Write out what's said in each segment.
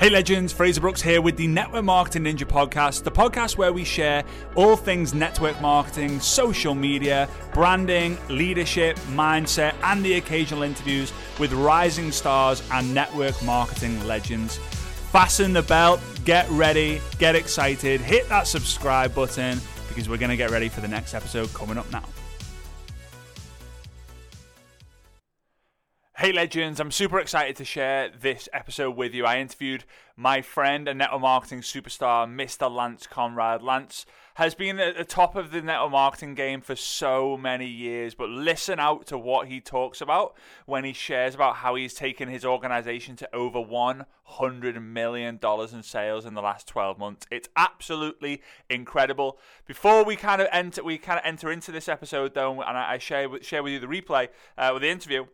Hey legends, Fraser Brooks here with the Network Marketing Ninja Podcast, the podcast where we share all things network marketing, social media, branding, leadership, mindset, and the occasional interviews with rising stars and network marketing legends. Fasten the belt, get ready, get excited, hit that subscribe button because we're going to get ready for the next episode coming up now. Hey legends, I'm super excited to share this episode with you. I interviewed my friend and network marketing superstar, Mr. Lance Conrad. Lance has been at the top of the network marketing game for so many years, but listen out to what he talks about when he shares about how he's taken his organization to over $100 million in sales in the last 12 months. It's absolutely incredible. Before we enter into this episode though, and I share with you the replay with the interview,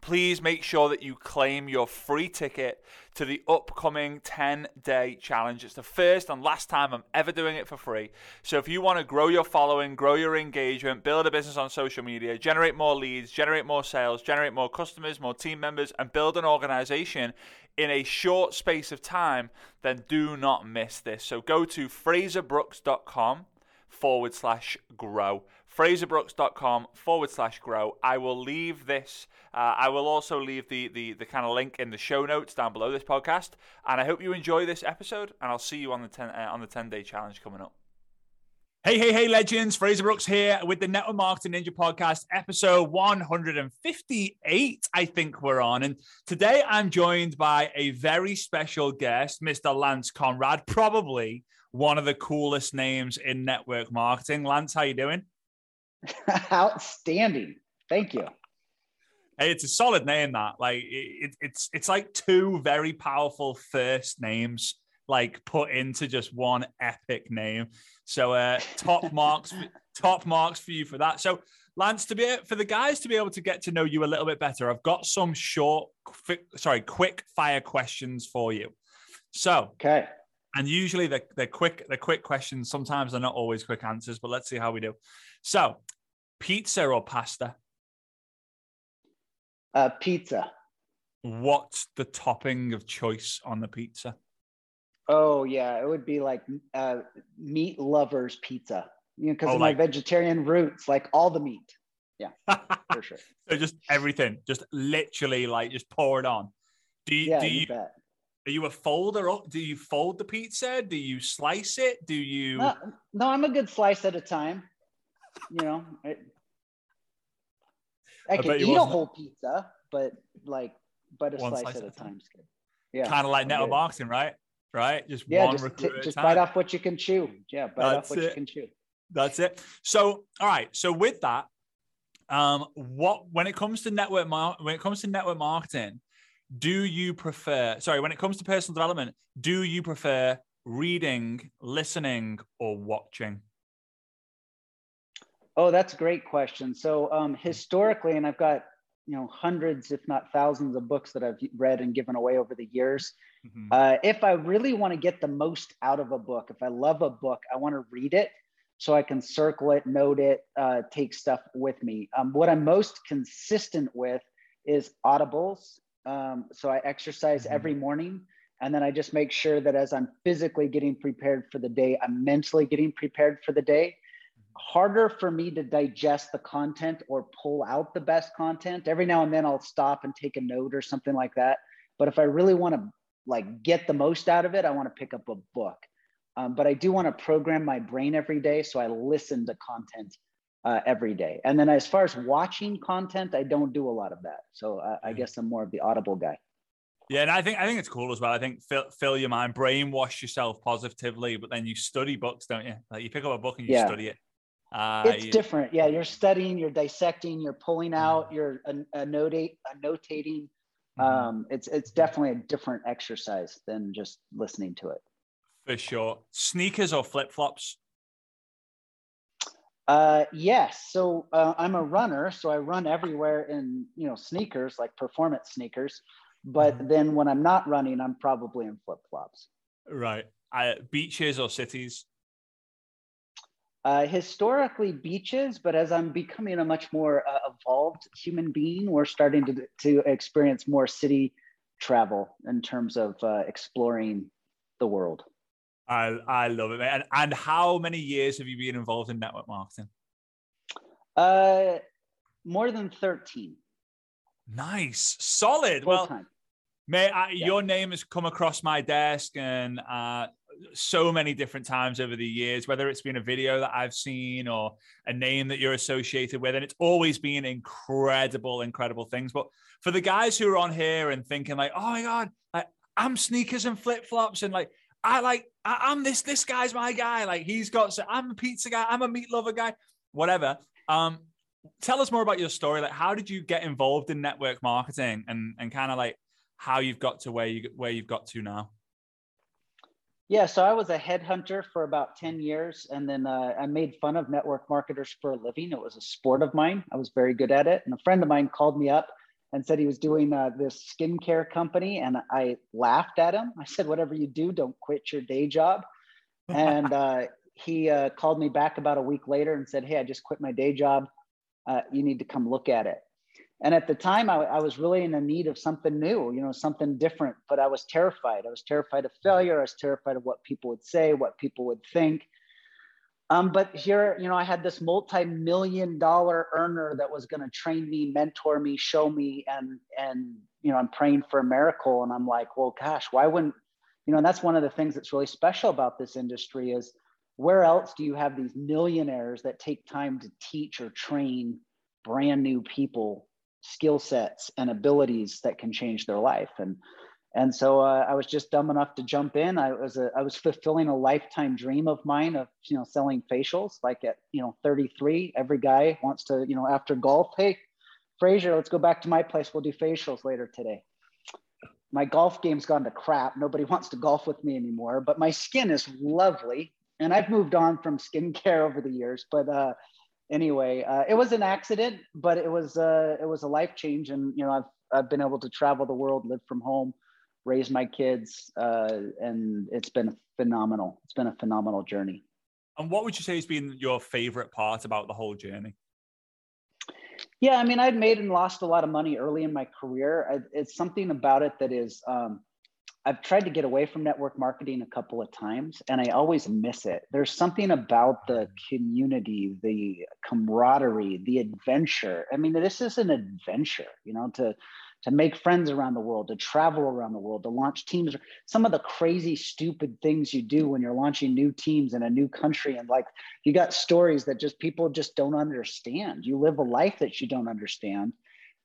please make sure that you claim your free ticket to the upcoming 10-day challenge. It's the first and last time I'm ever doing it for free. So if you want to grow your following, grow your engagement, build a business on social media, generate more leads, generate more sales, generate more customers, more team members, and build an organization in a short space of time, then do not miss this. So go to FraserBrooks.com/grow. FraserBrooks.com/grow. I will also leave the kind of link in the show notes down below this podcast. And I hope you enjoy this episode, and I'll see you on the 10-day challenge coming up. Hey, legends. Fraser Brooks here with the Network Marketing Ninja Podcast, episode 158, I think we're on. And today I'm joined by a very special guest, Mr. Lance Conrad, probably one of the coolest names in network marketing. Lance, how you doing? Outstanding. Thank you. Hey, it's a solid name, that. Like it's like two very powerful first names, like put into just one epic name. So top marks for you for that. So Lance, for the guys to be able to get to know you a little bit better, I've got some quick fire questions for you. So okay. And usually the quick questions, sometimes they're not always quick answers, but let's see how we do. So, pizza or pasta? Pizza. What's the topping of choice on the pizza? Oh, yeah. It would be like meat lovers pizza. You know, because of my vegetarian roots, like all the meat. Yeah, for sure. So just everything, just literally like just pour it on. Do you bet. Are you a folder? Do you fold the pizza? Do you slice it? Do you? No, I'm a good slice at a time. You know, I can eat a whole pizza, but a slice at a time is good. Yeah, kind of like network marketing, right? Right, just bite off what you can chew. Yeah, bite off what you can chew. That's it. So, all right. So with that, when it comes to network marketing. When it comes to personal development, do you prefer reading, listening, or watching? Oh, that's a great question. So historically, and I've got, hundreds, if not thousands of books that I've read and given away over the years. Mm-hmm. If I really want to get the most out of a book, if I love a book, I want to read it so I can circle it, note it, take stuff with me. What I'm most consistent with is audibles. So I exercise every morning, and then I just make sure that as I'm physically getting prepared for the day, I'm mentally getting prepared for the day. Harder for me to digest the content or pull out the best content. Every now and then I'll stop and take a note or something like that. But if I really want to get the most out of it, I want to pick up a book. But I do want to program my brain every day. So I listen to content every day. And then as far as watching content, I don't do a lot of that. So I guess I'm more of the audible guy. Yeah. And I think it's cool as well. I think fill your mind, brainwash yourself positively, but then you study books, don't you? Like you pick up a book and you study it. It's different. Yeah. You're studying, you're dissecting, you're pulling out, you're notating. It's definitely a different exercise than just listening to it. For sure. Sneakers or flip-flops? Yes. So I'm a runner, so I run everywhere in, sneakers, like performance sneakers. But then when I'm not running, I'm probably in flip-flops. Right. Beaches or cities? Historically, beaches. But as I'm becoming a much more evolved human being, we're starting to experience more city travel in terms of exploring the world. I love it, mate. And how many years have you been involved in network marketing? More than 13. Nice. Solid. Full-time. Well, mate, your name has come across my desk and so many different times over the years, whether it's been a video that I've seen or a name that you're associated with, and it's always been incredible, incredible things. But for the guys who are on here and thinking like, oh my God, I'm sneakers and flip-flops, and I'm this guy's my guy. Like he's got, so I'm a pizza guy, I'm a meat lover guy, whatever. Tell us more about your story. Like, how did you get involved in network marketing, and kind of like how you've got to where you've got to now? Yeah, so I was a headhunter for about 10 years, and then I made fun of network marketers for a living. It was a sport of mine. I was very good at it. And a friend of mine called me up and said he was doing this skincare company, and I laughed at him. I said, whatever you do, don't quit your day job. And he called me back about a week later and said, hey, I just quit my day job. You need to come look at it. And at the time, I was really in the need of something new, something different, but I was terrified. I was terrified of failure. I was terrified of what people would say, what people would think. But here, I had this multi-million-dollar earner that was going to train me, mentor me, show me, and I'm praying for a miracle. And I'm like, well, gosh, why wouldn't, and that's one of the things that's really special about this industry is where else do you have these millionaires that take time to teach or train brand new people skill sets and abilities that can change their life? And so I was just dumb enough to jump in. I was fulfilling a lifetime dream of mine of, selling facials. Like at, 33, every guy wants to, after golf, hey, Fraser, let's go back to my place. We'll do facials later today. My golf game's gone to crap. Nobody wants to golf with me anymore, but my skin is lovely. And I've moved on from skincare over the years, but, anyway, it was an accident, but it was a life change, and I've been able to travel the world, live from home, raise my kids, and it's been phenomenal. It's been a phenomenal journey. And what would you say has been your favorite part about the whole journey? Yeah, I mean, I'd made and lost a lot of money early in my career. It's something about it that is. I've tried to get away from network marketing a couple of times, and I always miss it. There's something about the community, the camaraderie, the adventure. I mean, this is an adventure, to make friends around the world, to travel around the world, to launch teams. Some of the crazy, stupid things you do when you're launching new teams in a new country. And like, you got stories that just people just don't understand. You live a life that you don't understand.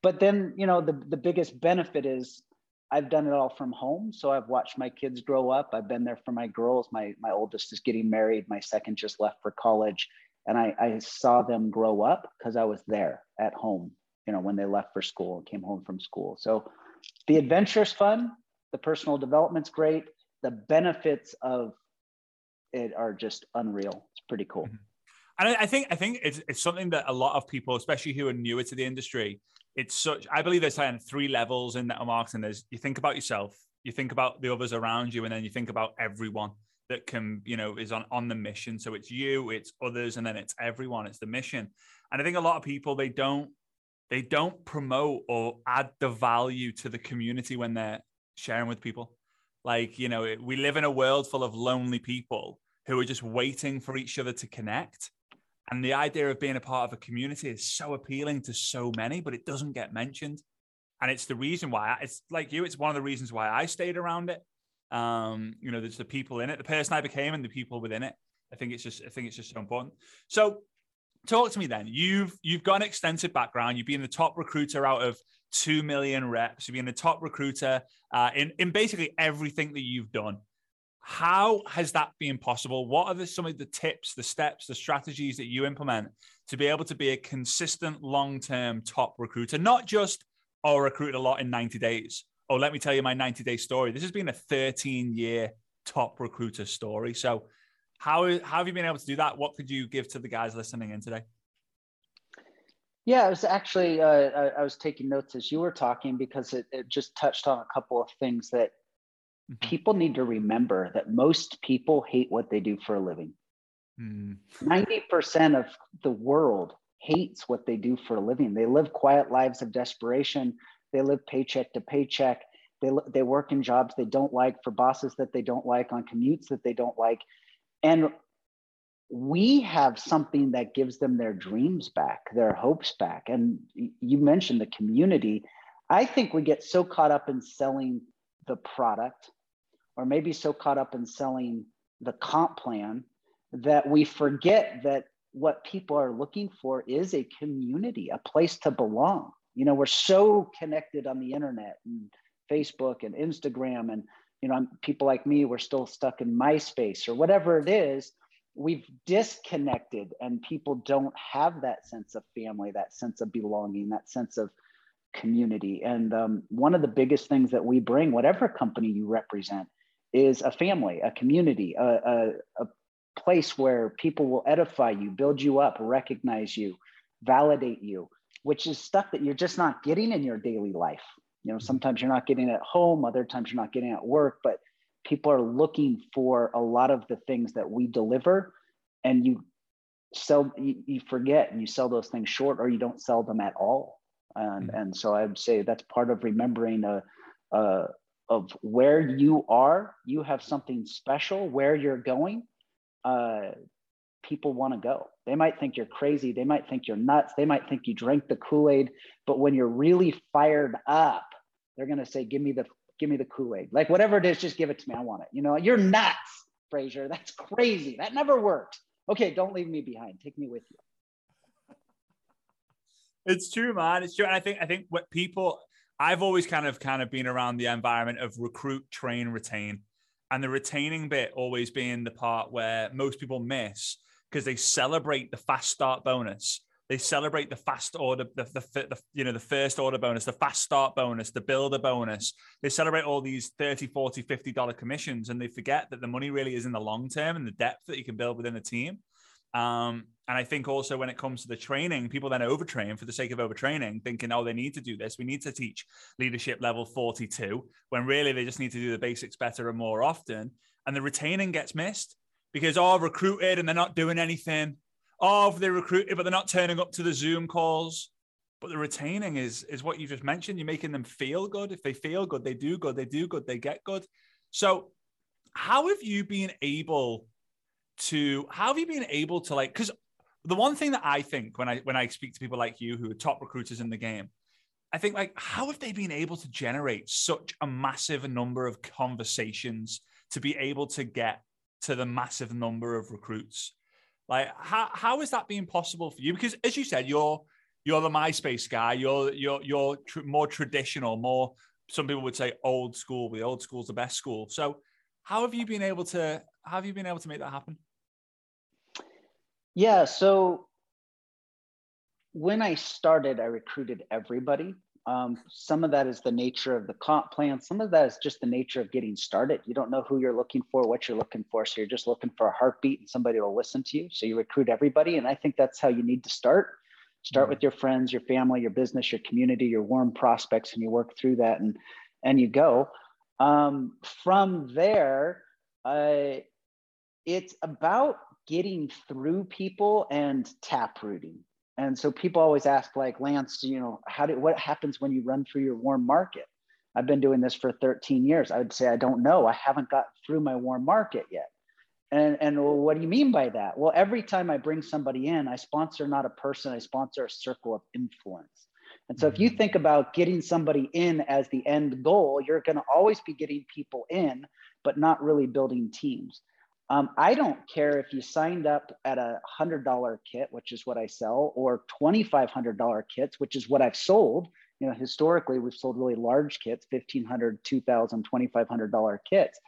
But then, the biggest benefit is, I've done it all from home. So I've watched my kids grow up. I've been there for my girls. My oldest is getting married. My second just left for college. And I saw them grow up because I was there at home, when they left for school and came home from school. So the adventure's fun. The personal development's great. The benefits of it are just unreal. It's pretty cool. And I think it's something that a lot of people, especially who are newer to the industry, I believe there's kind of three levels in network marketing. There's, you think about yourself, you think about the others around you, and then you think about everyone that can, is on the mission. So it's you, it's others, and then it's everyone, it's the mission. And I think a lot of people, they don't promote or add the value to the community when they're sharing with people. Like, we live in a world full of lonely people who are just waiting for each other to connect. And the idea of being a part of a community is so appealing to so many, but it doesn't get mentioned. And it's the reason why it's one of the reasons why I stayed around it. There's the people in it, the person I became and the people within it. I think it's just so important. So talk to me then. You've got an extensive background. You've been the top recruiter out of 2 million reps. You've been the top recruiter in basically everything that you've done. How has that been possible? What are some of the tips, the steps, the strategies that you implement to be able to be a consistent long-term top recruiter? Not just, oh, recruit a lot in 90 days. Oh, let me tell you my 90-day story. This has been a 13-year top recruiter story. So how have you been able to do that? What could you give to the guys listening in today? Yeah, it was actually, I was taking notes as you were talking because it just touched on a couple of things that people need to remember. That most people hate what they do for a living. 90% of the world hates what they do for a living. They live quiet lives of desperation. They live paycheck to paycheck. They work in jobs they don't like, for bosses that they don't like, on commutes that they don't like. And we have something that gives them their dreams back, their hopes back. And you mentioned the community. I think we get so caught up in selling the product, or maybe so caught up in selling the comp plan, that we forget that what people are looking for is a community, a place to belong. You know, we're so connected on the internet and Facebook and Instagram, and, you know, people like me, we're still stuck in MySpace or whatever it is. We've disconnected, and people don't have that sense of family, that sense of belonging, that sense of community. And one of the biggest things that we bring, whatever company you represent, is a family, a community, a place where people will edify you, build you up, recognize you, validate you, which is stuff that you're just not getting in your daily life. You know, sometimes you're not getting at home, other times you're not getting at work, but people are looking for a lot of the things that we deliver, and you forget, and you sell those things short, or you don't sell them at all. And so I would say that's part of remembering of where you are. You have something special where you're going. People want to go. They might think you're crazy. They might think you're nuts. They might think you drank the Kool-Aid, but when you're really fired up, they're going to say, give me the Kool-Aid. Like, whatever it is, just give it to me. I want it. You know, you're nuts, Fraser. That's crazy. That never worked. Okay. Don't leave me behind. Take me with you. It's true, man. It's true. And I think what people, I've always kind of been around the environment of recruit, train, retain, and the retaining bit always being the part where most people miss, because they celebrate the fast start bonus. They celebrate the fast order, the first order bonus, the fast start bonus, the builder bonus. They celebrate all these $30, $40, $50 commissions, and they forget that the money really is in the long term and the depth that you can build within the team. And I think also when it comes to the training, people then overtrain for the sake of overtraining, thinking, oh, they need to do this. We need to teach leadership level 42, when really they just need to do the basics better and more often. And the retaining gets missed because, oh, recruited and they're not doing anything. Oh, they recruited, but they're not turning up to the Zoom calls. But the retaining is what you just mentioned. You're making them feel good. If they feel good, they do good. They do good, they get good. So how have you been able to, like, because the one thing that I think when I speak to people like you who are top recruiters in the game, I think, like, how have they been able to generate such a massive number of conversations to be able to get to the massive number of recruits? Like, how is that being possible for you? Because, as you said, you're the MySpace guy, you're more traditional, more, some people would say old school, but the old school's the best school. So how have you been able to make that happen? Yeah. So when I started, I recruited everybody. Some of that is the nature of the comp plan. Some of that is just the nature of getting started. You don't know who you're looking for, what you're looking for. So you're just looking for a heartbeat and somebody will listen to you. So you recruit everybody. And I think that's how you need to start. Start with your friends, your family, your business, your community, your warm prospects, and you work through that and you go. From there, it's about getting through people and tap rooting. And so people always ask, like, Lance, you know, what happens when you run through your warm market? I've been doing this for 13 years. I would say, I don't know. I haven't got through my warm market yet. And well, what do you mean by that? Well, every time I bring somebody in, I sponsor not a person, I sponsor a circle of influence. And so if you think about getting somebody in as the end goal, you're going to always be getting people in, but not really building teams. I don't care if you signed up at a $100 kit, which is what I sell, or $2,500 kits, which is what I've sold. You know, historically, we've sold really large kits, $1,500, $2,000, $2,500 kits.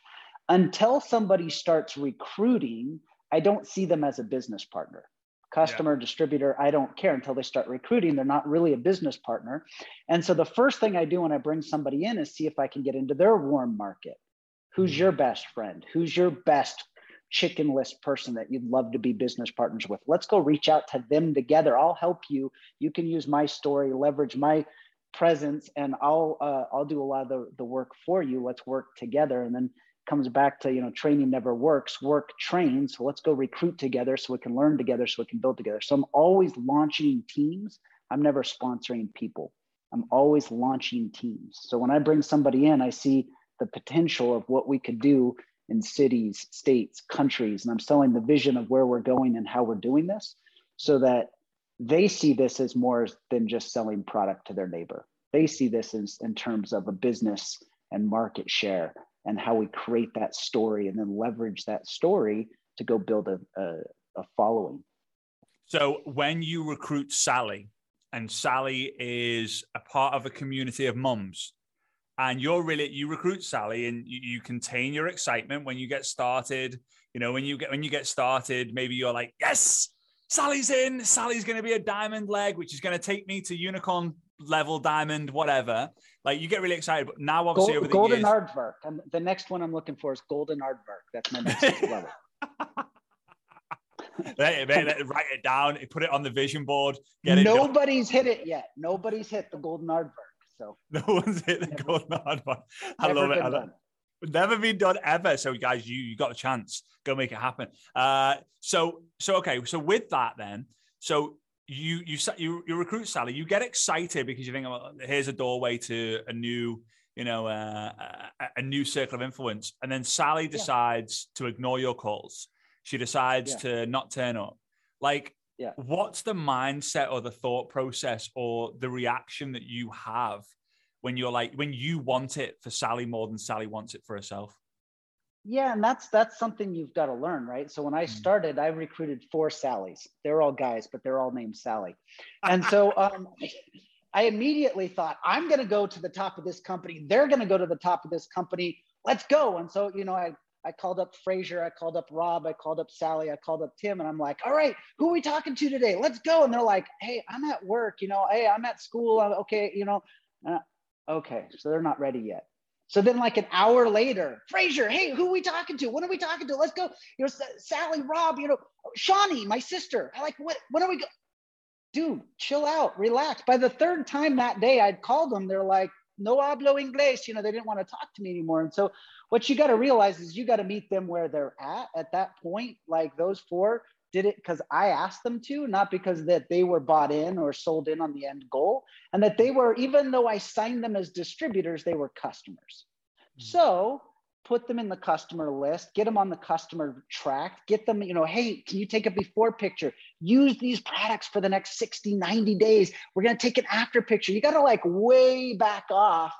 Until somebody starts recruiting, I don't see them as a business partner. Customer, distributor, I don't care. Until they start recruiting, they're not really a business partner. And so the first thing I do when I bring somebody in is see if I can get into their warm market. Who's your best friend? Who's your best chicken list person that you'd love to be business partners with? Let's go reach out to them together. I'll help you. You can use my story, leverage my presence, and I'll do a lot of the work for you. Let's work together. And then comes back to, you know, training never works, work trains. So let's go recruit together so we can learn together, so we can build together. So I'm always launching teams. I'm never sponsoring people. I'm always launching teams. So when I bring somebody in, I see the potential of what we could do in cities, states, countries, and I'm selling the vision of where we're going and how we're doing this so that they see this as more than just selling product to their neighbor. They see this as in terms of a business and market share and how we create that story and then leverage that story to go build a following. So when you recruit Sally, and Sally is a part of a community of mums, and you recruit Sally, and you contain your excitement when you get started. You know, when you get started, maybe you're like, yes, Sally's in. Sally's going to be a diamond leg, which is going to take me to unicorn level, diamond, whatever. Like, you get really excited. But now, obviously, over the golden years, aardvark. The next one I'm looking for is golden aardvark. That's my next level. Write it down, put it on the vision board. Get it. Nobody's hit it yet. Nobody's hit the golden aardvark. So no one's hit the golden aardvark. I love it. Never been done ever. So guys, you got a chance. Go make it happen. Okay. So with that, then, so you recruit Sally. You get excited because you think, well, here's a doorway to a new, a new circle of influence. And then Sally decides to ignore your calls. She decides to not turn up. What's the mindset or the thought process or the reaction that you have when you're like, when you want it for Sally more than Sally wants it for herself? Yeah, and that's something you've got to learn, right? So when I started, I recruited 4 Sallys. They're all guys, but they're all named Sally. And so I immediately thought, I'm going to go to the top of this company. They're going to go to the top of this company. Let's go. And so, I called up Fraser, I called up Rob, I called up Sally, I called up Tim, and I'm like, all right, who are we talking to today? Let's go. And they're like, hey, I'm at work, hey, I'm at school, okay, okay, so they're not ready yet. So then like an hour later, Fraser, hey, who are we talking to? What are we talking to? Let's go, Sally, Rob, Shawnee, my sister, I like, what are we going? Dude, chill out, relax. By the third time that day I'd called them, they're like, no hablo inglés, they didn't want to talk to me anymore. And so what you got to realize is you got to meet them where they're at that point. Like, those 4 did it because I asked them to, not because that they were bought in or sold in on the end goal, and that they were, even though I signed them as distributors, they were customers. So put them in the customer list, get them on the customer track, get them, hey, can you take a before picture? Use these products for the next 60, 90 days. We're going to take an after picture. You got to like way back off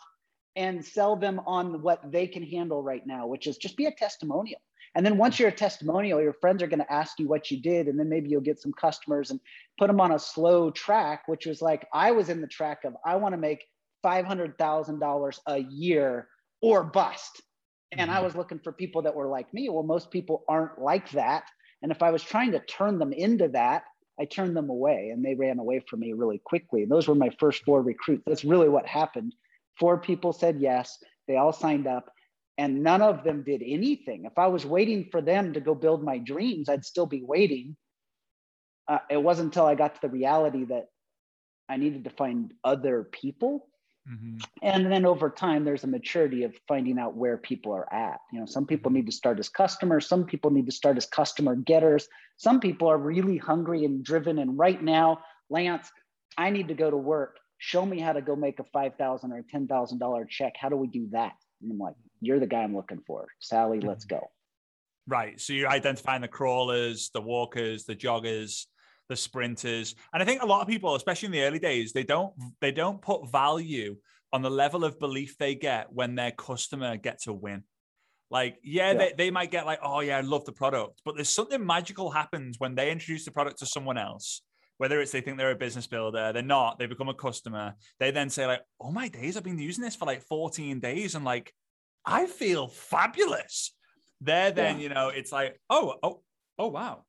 and sell them on what they can handle right now, which is just be a testimonial. And then once you're a testimonial, your friends are going to ask you what you did, and then maybe you'll get some customers, and put them on a slow track, which was like, I was in the track of, I want to make $500,000 a year or bust. And I was looking for people that were like me. Well, most people aren't like that. And if I was trying to turn them into that, I turned them away, and they ran away from me really quickly. And those were my first 4 recruits. That's really what happened. 4 people said yes. They all signed up, and none of them did anything. If I was waiting for them to go build my dreams, I'd still be waiting. It wasn't until I got to the reality that I needed to find other people. Mm-hmm. And then over time, there's a maturity of finding out where people are at. Some people need to start as customers. Some people need to start as customer getters. Some people are really hungry and driven. And right now, Lance, I need to go to work. Show me how to go make a $5,000 or a $10,000 check. How do we do that? And I'm like, you're the guy I'm looking for. Sally, let's go. Right. So you're identifying the crawlers, the walkers, the joggers, the sprinters. And I think a lot of people, especially in the early days, they don't put value on the level of belief they get when their customer gets a win. Like, they might get like, oh yeah, I love the product, but there's something magical happens when they introduce the product to someone else, whether it's they think they're a business builder, they're not, they become a customer. They then say like, oh my days, I've been using this for like 14 days. And like, I feel fabulous. It's like, oh, wow.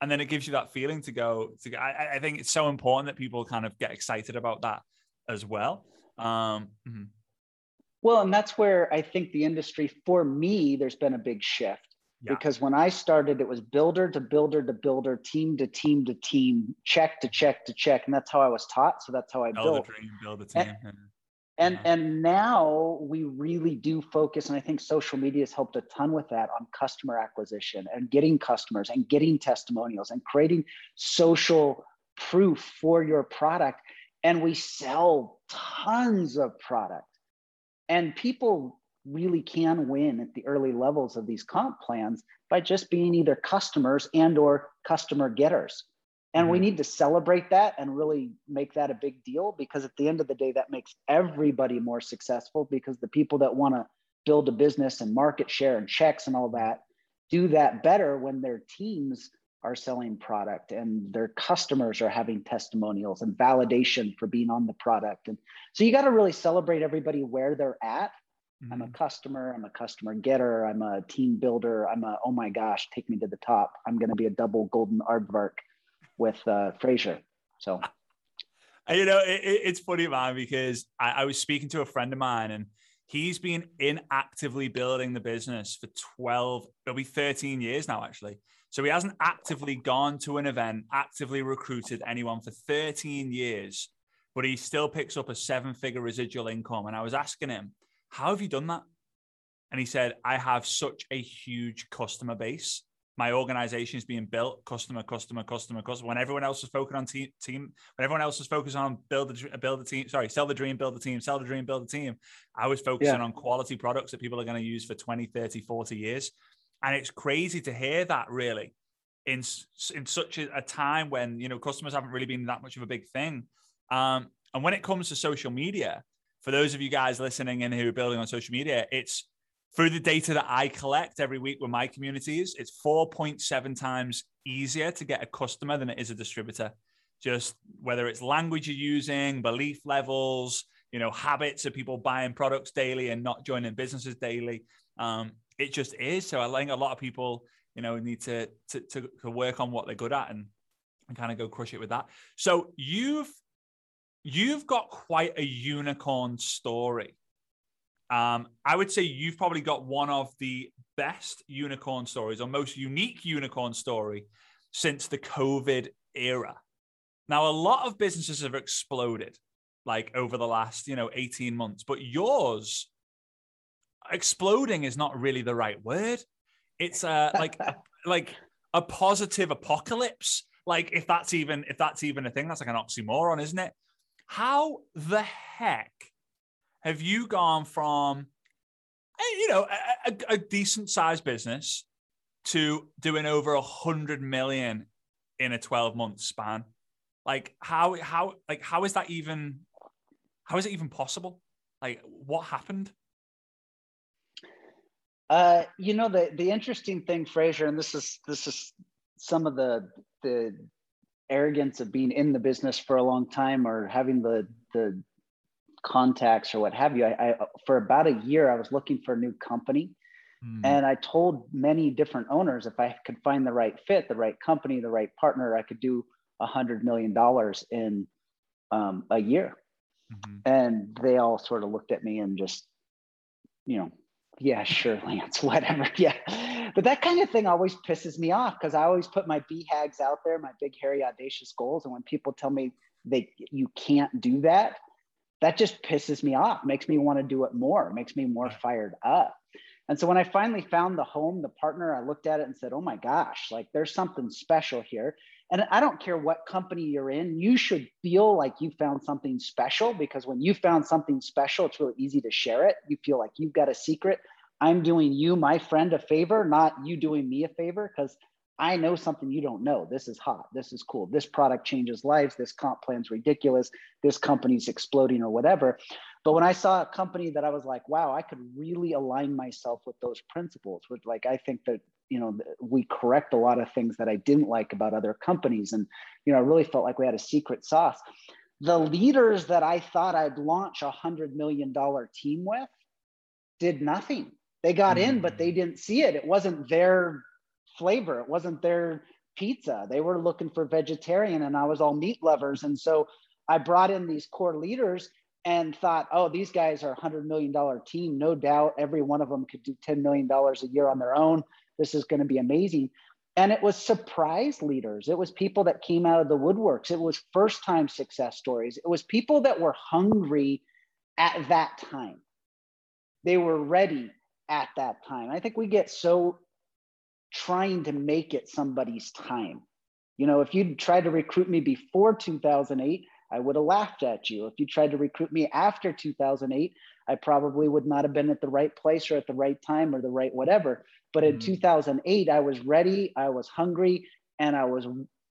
And then it gives you that feeling to go. I think it's so important that people kind of get excited about that as well. Well, and that's where I think the industry, for me, there's been a big shift. Yeah. Because when I started, it was builder to builder to builder, team to team to team, check to check to check. And that's how I was taught. So that's how I built. The dream, build the team. And now we really do focus, and I think social media has helped a ton with that, on customer acquisition and getting customers and getting testimonials and creating social proof for your product. And we sell tons of product. And people really can win at the early levels of these comp plans by just being either customers and or customer getters. And we need to celebrate that and really make that a big deal, because at the end of the day, that makes everybody more successful, because the people that want to build a business and market share and checks and all that do that better when their teams are selling product and their customers are having testimonials and validation for being on the product. And so you got to really celebrate everybody where they're at. I'm a customer getter, I'm a team builder, I'm a, oh my gosh, take me to the top. I'm going to be a double golden aardvark with Fraser. So, you know, it's funny, man, because I was speaking to a friend of mine, and he's been inactively building the business for 12, it'll be 13 years now, actually. So he hasn't actively gone to an event, actively recruited anyone for 13 years, but he still picks up a 7-figure residual income. And I was asking him, how have you done that? And he said, I have such a huge customer base. My organization is being built, customer. When everyone else is focused on when everyone else is focused on sell the dream, build the team. I was focusing on quality products that people are going to use for 20, 30, 40 years. And it's crazy to hear that, really, in such a time when, you know, customers haven't really been that much of a big thing. And when it comes to social media, for those of you guys listening in who are building on social media, it's through the data that I collect every week with my communities, it's 4.7 times easier to get a customer than it is a distributor. Just whether it's language you're using, belief levels, you know, habits of people buying products daily and not joining businesses daily. It just is. So I think a lot of people, you know, need to work on what they're good at and kind of go crush it with that. So you've got quite a unicorn story. I would say you've probably got one of the best unicorn stories, or most unique unicorn story, since the COVID era. Now, a lot of businesses have exploded, like over the last, you know, 18 months, but yours, exploding is not really the right word. It's like a positive apocalypse. Like if that's even a thing, that's like an oxymoron, isn't it? How the heck have you gone from, you know, a decent sized business to doing over 100 million in a 12-month span? Like how is it even possible? Like, what happened? You know, the interesting thing, Fraser, and this is some of the arrogance of being in the business for a long time or having the contacts or what have you. I for about a year, I was looking for a new company, and I told many different owners if I could find the right fit, the right company, the right partner, I could do $100 million in a year. And they all sort of looked at me and just, you know, yeah, sure, Lance, whatever. Yeah. But that kind of thing always pisses me off, because I always put my BHAGs out there, my big, hairy, audacious goals. And when people tell me you can't do that, that just pisses me off, makes me want to do it more, makes me more fired up. And so when I finally found the home, the partner, I looked at it and said, oh my gosh, like there's something special here. And I don't care what company you're in, you should feel like you found something special, because when you found something special, it's really easy to share it. You feel like you've got a secret. I'm doing you, my friend, a favor, not you doing me a favor, because I know something you don't know. This is hot. This is cool. This product changes lives. This comp plan's ridiculous. This company's exploding or whatever. But when I saw a company that I was like, wow, I could really align myself with those principles, with like, I think that, you know, we correct a lot of things that I didn't like about other companies. And, you know, I really felt like we had a secret sauce. The leaders that I thought I'd launch $100 million team with did nothing. They got in, but they didn't see it. It wasn't their flavor. It wasn't their pizza. They were looking for vegetarian, and I was all meat lovers. And so I brought in these core leaders and thought, oh, these guys are $100 million team. No doubt. Every one of them could do $10 million a year on their own. This is going to be amazing. And it was surprise leaders. It was people that came out of the woodworks. It was first-time success stories. It was people that were hungry at that time. They were ready at that time. I think we get so trying to make it somebody's time. You know, if you'd tried to recruit me before 2008, I would have laughed at you. If you tried to recruit me after 2008, I probably would not have been at the right place or at the right time or the right whatever. But in 2008, I was ready, I was hungry, and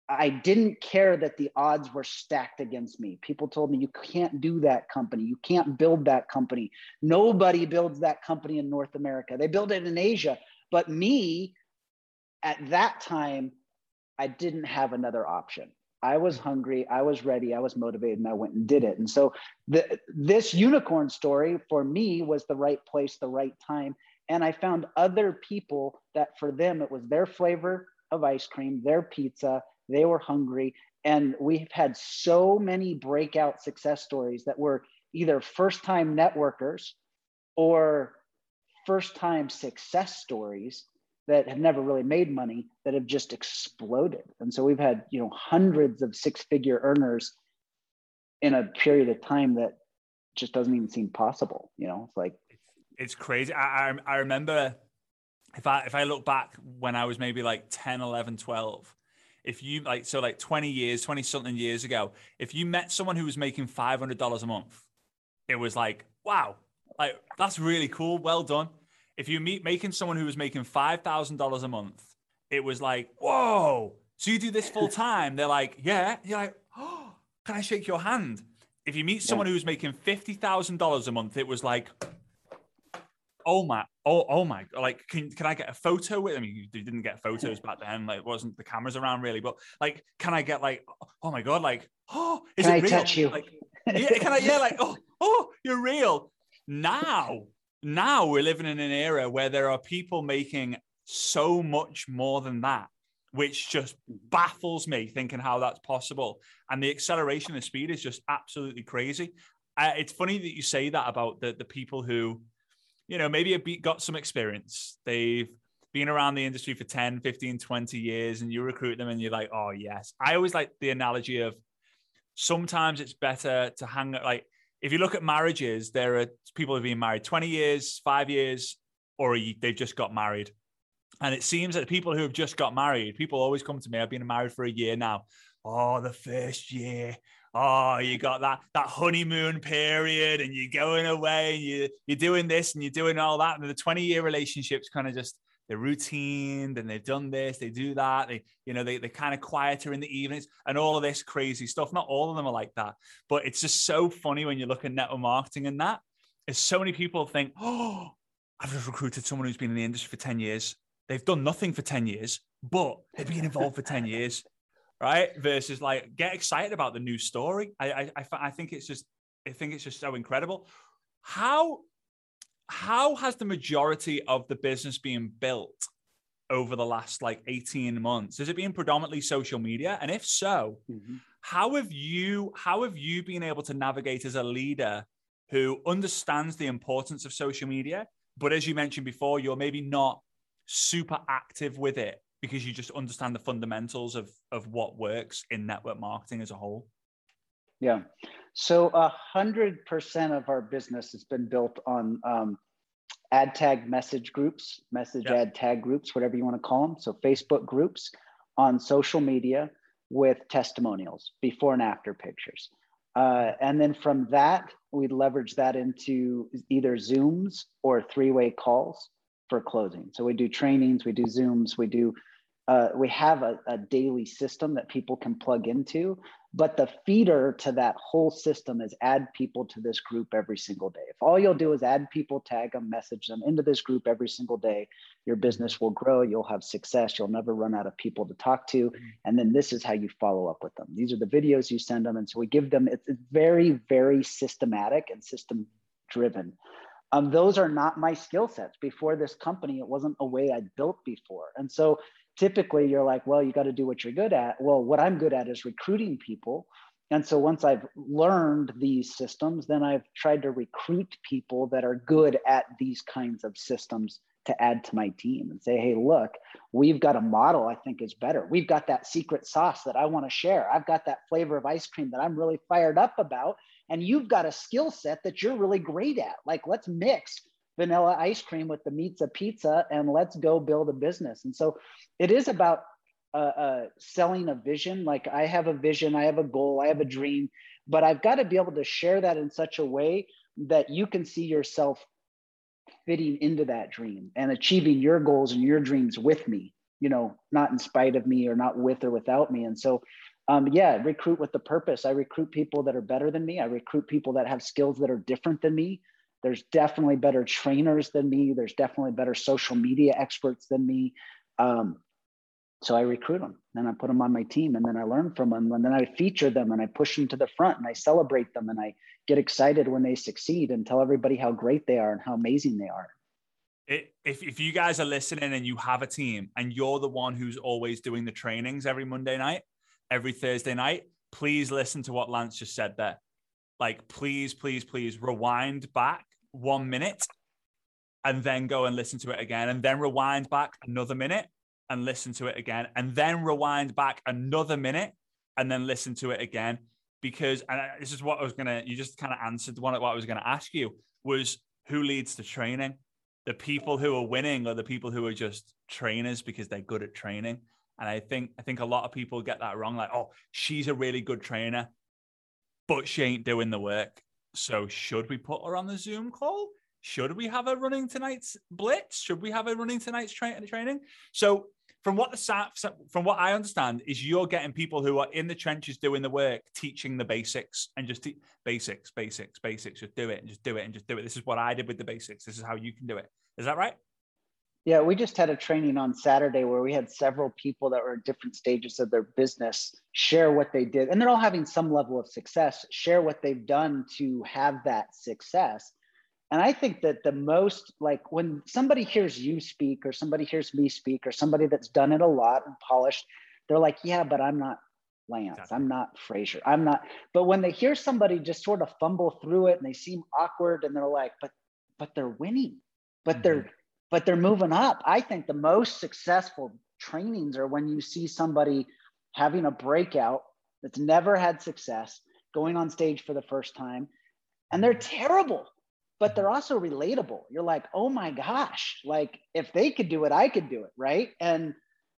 I didn't care that the odds were stacked against me. People told me, you can't do that company. You can't build that company. Nobody builds that company in North America. They build it in Asia. But me, at that time, I didn't have another option. I was hungry, I was ready, I was motivated, and I went and did it. And so this unicorn story for me was the right place, the right time. And I found other people that for them, it was their flavor of ice cream, their pizza, they were hungry. And we've had so many breakout success stories that were either first-time networkers or first-time success stories that have never really made money, that have just exploded. And so we've had, you know, hundreds of six-figure earners in a period of time that just doesn't even seem possible. You know, it's like, it's crazy. I remember if I look back when I was maybe like 10, 11, 12, if you like, so like 20 something years ago, if you met someone who was making $500 a month, it was like, wow, like that's really cool. Well done. If you making someone who was making $5,000 a month, it was like, whoa, so you do this full time? They're like, yeah. You're like, oh, can I shake your hand? If you meet someone who's making $50,000 a month, it was like, oh my, like, can I get a photo with them? I mean, you didn't get photos back then. Like, it wasn't the cameras around really, but like, can I get like, oh my God, like, oh, is it real? Can I touch you? Like, yeah, can I, yeah, like, oh, you're real. Now we're living in an era where there are people making so much more than that, which just baffles me thinking how that's possible. And the acceleration of speed is just absolutely crazy. It's funny that you say that about the people who, you know, maybe got some experience. They've been around the industry for 10, 15, 20 years and you recruit them and you're like, oh yes. I always like the analogy of sometimes it's better to hang like, if you look at marriages, there are people who've been married 20 years, 5 years, or they've just got married. And it seems that people who have just got married, people always come to me, I've been married for a year now. Oh, the first year. Oh, you got that honeymoon period and you're going away and you're doing this and you're doing all that. And the 20-year relationships kind of just, they're routine and they've done this, they do that. They're kind of quieter in the evenings and all of this crazy stuff. Not all of them are like that, but it's just so funny when you look at network marketing and that is so many people think, oh, I've just recruited someone who's been in the industry for 10 years. They've done nothing for 10 years, but they've been involved for 10 years, right? Versus like, get excited about the new story. I think it's just so incredible. How has the majority of the business been built over the last like 18 months? Has it been predominantly social media? And if so, how have you been able to navigate as a leader who understands the importance of social media, but as you mentioned before, you're maybe not super active with it because you just understand the fundamentals of what works in network marketing as a whole? Yeah. So 100% of our business has been built on ad tag message groups, ad tag groups, whatever you want to call them. So Facebook groups on social media with testimonials, before and after pictures. And then from that, we leverage that into either Zooms or three-way calls for closing. So we do trainings, we do Zooms, we do we have a daily system that people can plug into, but the feeder to that whole system is add people to this group every single day. If all you'll do is add people, tag them, message them into this group every single day, your business will grow, you'll have success, you'll never run out of people to talk to. And then this is how you follow up with them. These are the videos you send them. And so we give them, it's very, very systematic and system driven. Those are not my skill sets. Before this company, it wasn't a way I'd built before. And so typically you're like, well, you got to do what you're good at. Well, what I'm good at is recruiting people. And so once I've learned these systems, then I've tried to recruit people that are good at these kinds of systems to add to my team and say, hey, look, we've got a model I think is better. We've got that secret sauce that I want to share. I've got that flavor of ice cream that I'm really fired up about. And you've got a skill set that you're really great at. Like, let's mix vanilla ice cream with the meats of pizza and let's go build a business. And so it is about selling a vision. Like, I have a vision, I have a goal, I have a dream. but I've got to be able to share that in such a way that you can see yourself fitting into that dream and achieving your goals and your dreams with me, you know, not in spite of me or not with or without me. And so, yeah, recruit with the purpose. I recruit people that are better than me. I recruit people that have skills that are different than me. There's definitely better trainers than me. There's definitely better social media experts than me. So I recruit them, and I put them on my team, and then I learn from them, and then I feature them, and I push them to the front, and I celebrate them, and I get excited when they succeed and tell everybody how great they are and how amazing they are. If you guys are listening and you have a team and you're the one who's always doing the trainings every Monday night, every Thursday night, please listen to what Lance just said there. Like, please, please, please rewind back 1 minute and then go and listen to it again, and then rewind back another minute and listen to it again, and then rewind back another minute and then listen to it again. Because, and this is what I was going to, you just kind of answered one of what I was going to ask you, was who leads the training? The people who are winning are the people who are just trainers because they're good at training. And I think a lot of people get that wrong. Like, oh, she's a really good trainer, but she ain't doing the work. So should we put her on the Zoom call? Should we have her running tonight's blitz? Should we have her running tonight's training? So from what I understand is you're getting people who are in the trenches doing the work, teaching the basics, and just basics. Just do it and just do it and just do it. This is what I did with the basics. This is how you can do it. Is that right? Yeah, we just had a training on Saturday where we had several people that were in different stages of their business share what they did. And they're all having some level of success, share what they've done to have that success. And I think that the most, like, when somebody hears you speak or somebody hears me speak or somebody that's done it a lot and polished, they're like, yeah, but I'm not Lance. I'm not Fraser. I'm not. But when they hear somebody just sort of fumble through it and they seem awkward and they're like, but they're winning, but they're moving up. I think the most successful trainings are when you see somebody having a breakout that's never had success, going on stage for the first time, and they're terrible, but they're also relatable. You're like, oh my gosh, like if they could do it, I could do it, right? And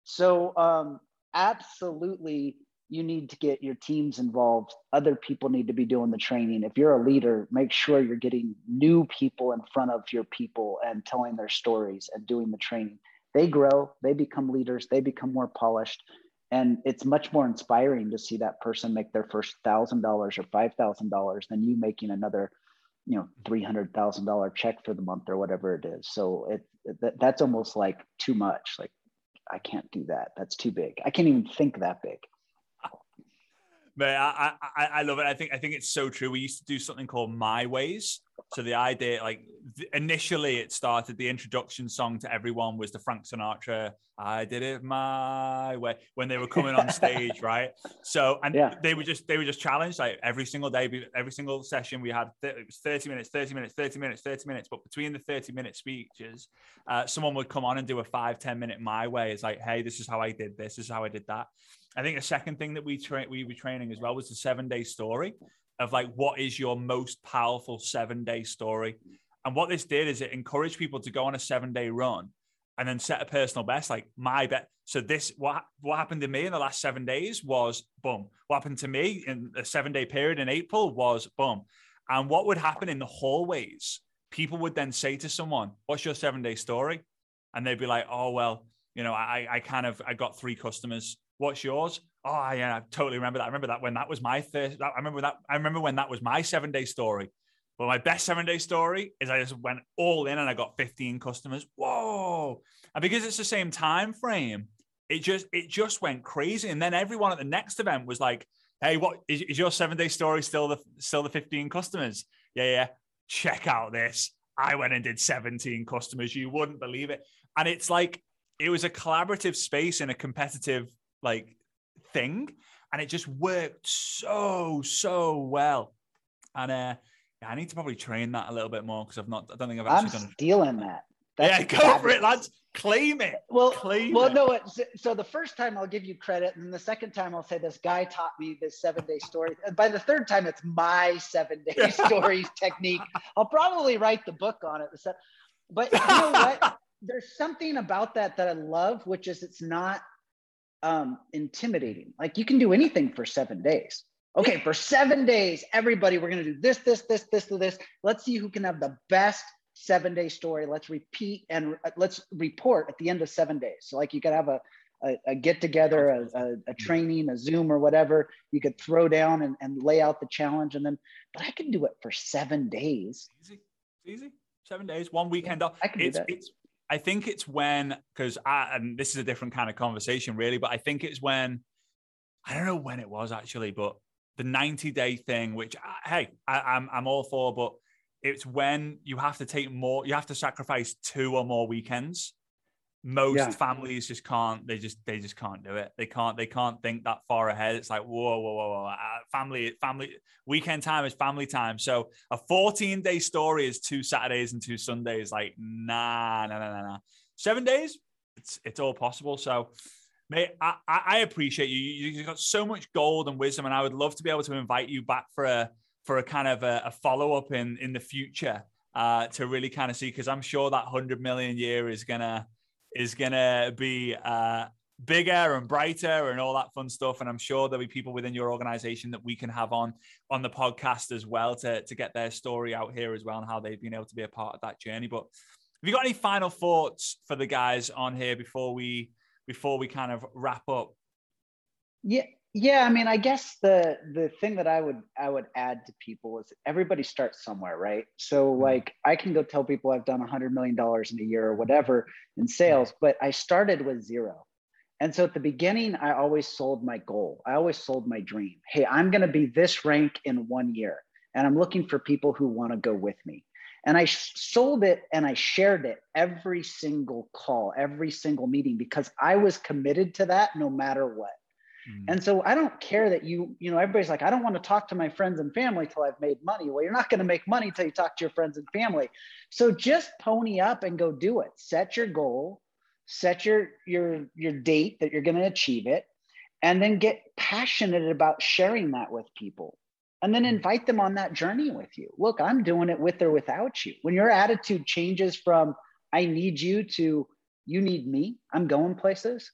so absolutely, you need to get your teams involved. Other people need to be doing the training. If you're a leader, make sure you're getting new people in front of your people and telling their stories and doing the training. They grow, they become leaders, they become more polished. And it's much more inspiring to see that person make their first $1,000 or $5,000 than you making another, you know, $300,000 check for the month or whatever it is. So that's almost like too much. Like, I can't do that. That's too big. I can't even think that big. But I love it. I think it's so true. We used to do something called My Ways. So the idea, like initially it started, the introduction song to everyone was the Frank Sinatra, I did it my way, when they were coming on stage, right? So, and yeah, they were just challenged, like every single day, every single session we had, it was 30 minutes, 30 minutes, 30 minutes, 30 minutes. But between the 30-minute speeches, someone would come on and do a 5-10 minute My Way. It's like, hey, this is how I did this. This is how I did that. I think the second thing that we were training as well was the 7-day story of like, what is your most powerful 7-day story? And what this did is it encouraged people to go on a 7-day run and then set a personal best, like my bet. So this, what happened to me in the last 7 days was boom. What happened to me in a 7-day period in April was boom. And what would happen in the hallways, people would then say to someone, what's your 7-day story? And they'd be like, oh, well, you know, I got 3 customers. What's yours? Oh, yeah, I totally remember that. I remember that when that was my first. I remember when that was my 7-day story. But my best 7-day story is I just went all in and I got 15 customers. Whoa! And because it's the same time frame, it just went crazy. And then everyone at the next event was like, "Hey, what is your 7-day story? Still the 15 customers? Yeah. Check out this. I went and did 17 customers. You wouldn't believe it." And it's like it was a collaborative space in a competitive, like, thing, and it just worked so well. And I need to probably train that a little bit more because I don't think I've actually done it. I'm stealing that. That's fabulous. Go for it, lads. Claim it. Well, no. So the first time I'll give you credit, and the second time I'll say this guy taught me this 7-day story. And by the third time, it's my 7-day stories technique. I'll probably write the book on it. But you know what? There's something about that I love, which is it's not intimidating. Like, you can do anything for 7 days. okay, for 7 days, everybody, we're going to do this, this, this, this, this. Let's see who can have the best 7-day story. Let's repeat and let's report at the end of 7 days. So like you could have a get together, a training, a Zoom or whatever. You could throw down and lay out the challenge. And then, but I can do it for 7 days. Easy. 7 days, one weekend off. I can do that. I think it's when, because and this is a different kind of conversation really, but I think it's when, I don't know when it was actually, but the 90-day thing, which I'm all for, but it's when you have to take more, you have to sacrifice 2 or more weekends. Most families just can't, they just can't do it. They can't think that far ahead. It's like, whoa. Family, weekend time is family time. So a 14-day story is 2 Saturdays and 2 Sundays. Like, nah. 7 days, it's all possible. So mate, I appreciate you. You've got so much gold and wisdom, and I would love to be able to invite you back for a kind of a follow-up in the future to really kind of see, because I'm sure that 100 million year is gonna be bigger and brighter and all that fun stuff. And I'm sure there'll be people within your organization that we can have on the podcast as well to get their story out here as well and how they've been able to be a part of that journey. But have you got any final thoughts for the guys on here before we kind of wrap up? Yeah. I mean, I guess the thing that I would add to people is everybody starts somewhere, right? So like I can go tell people I've done $100 million in a year or whatever in sales, but I started with zero. And so at the beginning, I always sold my goal. I always sold my dream. Hey, I'm going to be this rank in 1 year. And I'm looking for people who want to go with me. And I sold it and I shared it every single call, every single meeting, because I was committed to that no matter what. Mm-hmm. And so I don't care that you know, everybody's like, I don't want to talk to my friends and family till I've made money. Well, you're not going to make money till you talk to your friends and family. So just pony up and go do it. Set your goal, set your date that you're going to achieve it, and then get passionate about sharing that with people. And then invite them on that journey with you. Look, I'm doing it with or without you. When your attitude changes from, I need you to, you need me, I'm going places,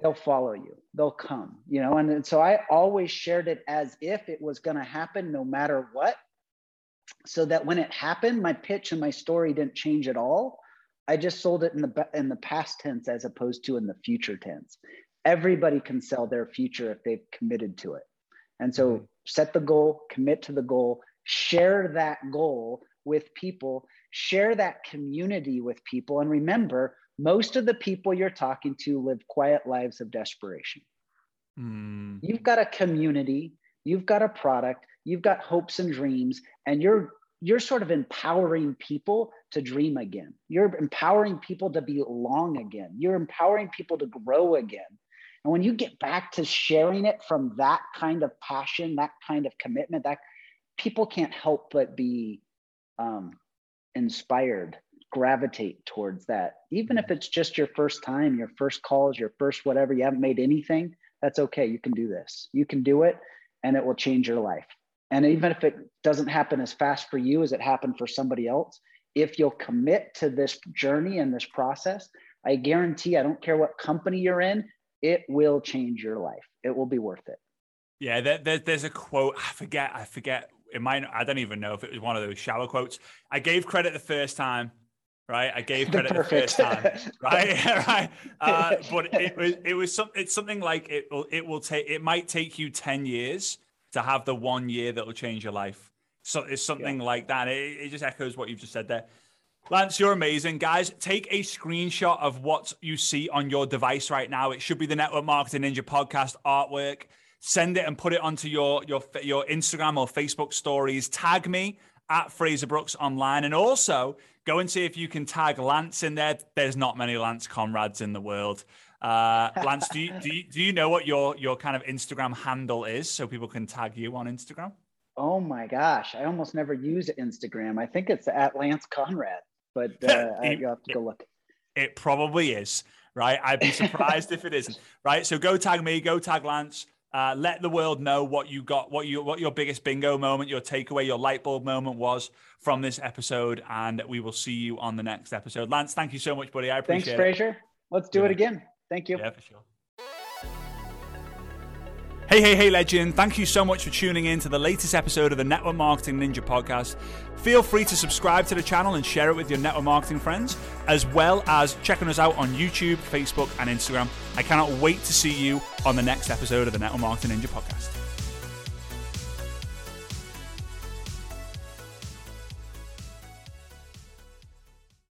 they'll follow you, they'll come, you know? And so I always shared it as if it was gonna happen no matter what, so that when it happened, my pitch and my story didn't change at all. I just sold it in the past tense as opposed to in the future tense. Everybody can sell their future if they've committed to it. And so set the goal, commit to the goal, share that goal with people, share that community with people. And remember, most of the people you're talking to live quiet lives of desperation. Mm. You've got a community, you've got a product, you've got hopes and dreams, and you're sort of empowering people to dream again. You're empowering people to belong again. You're empowering people to grow again. And when you get back to sharing it from that kind of passion, that kind of commitment, that people can't help but be inspired, gravitate towards that. Even if it's just your first time, your first calls, your first whatever, you haven't made anything, that's okay. You can do this. You can do it, and it will change your life. And even if it doesn't happen as fast for you as it happened for somebody else, if you'll commit to this journey and this process, I guarantee, I don't care what company you're in, it will change your life. It will be worth it. Yeah, there's a quote. I forget. It might. I don't even know if it was one of those shower quotes. I gave credit the first time, right? Right? But it was something. It's something like it will take. It might take you 10 years to have the 1 year that will change your life. So it's something like that. It just echoes what you've just said there. Lance, you're amazing. Guys, take a screenshot of what you see on your device right now. It should be the Network Marketing Ninja podcast artwork. Send it and put it onto your Instagram or Facebook stories. Tag me at Fraser Brooks Online. And also go and see if you can tag Lance in there. There's not many Lance Conrads in the world. Lance, do you know what your kind of Instagram handle is so people can tag you on Instagram? Oh my gosh. I almost never use Instagram. I think it's at Lance Conrad. But you'll have to go look. It probably is, right? I'd be surprised if it isn't, right? So go tag me, go tag Lance. Let the world know what you got, what your biggest bingo moment, your takeaway, your light bulb moment was from this episode. And we will see you on the next episode. Lance, thank you so much, buddy. I appreciate it. Thanks, Fraser. Let's do it again. Thank you. Yeah, for sure. Hey, legend. Thank you so much for tuning in to the latest episode of the Network Marketing Ninja Podcast. Feel free to subscribe to the channel and share it with your network marketing friends, as well as checking us out on YouTube, Facebook, and Instagram. I cannot wait to see you on the next episode of the Network Marketing Ninja Podcast.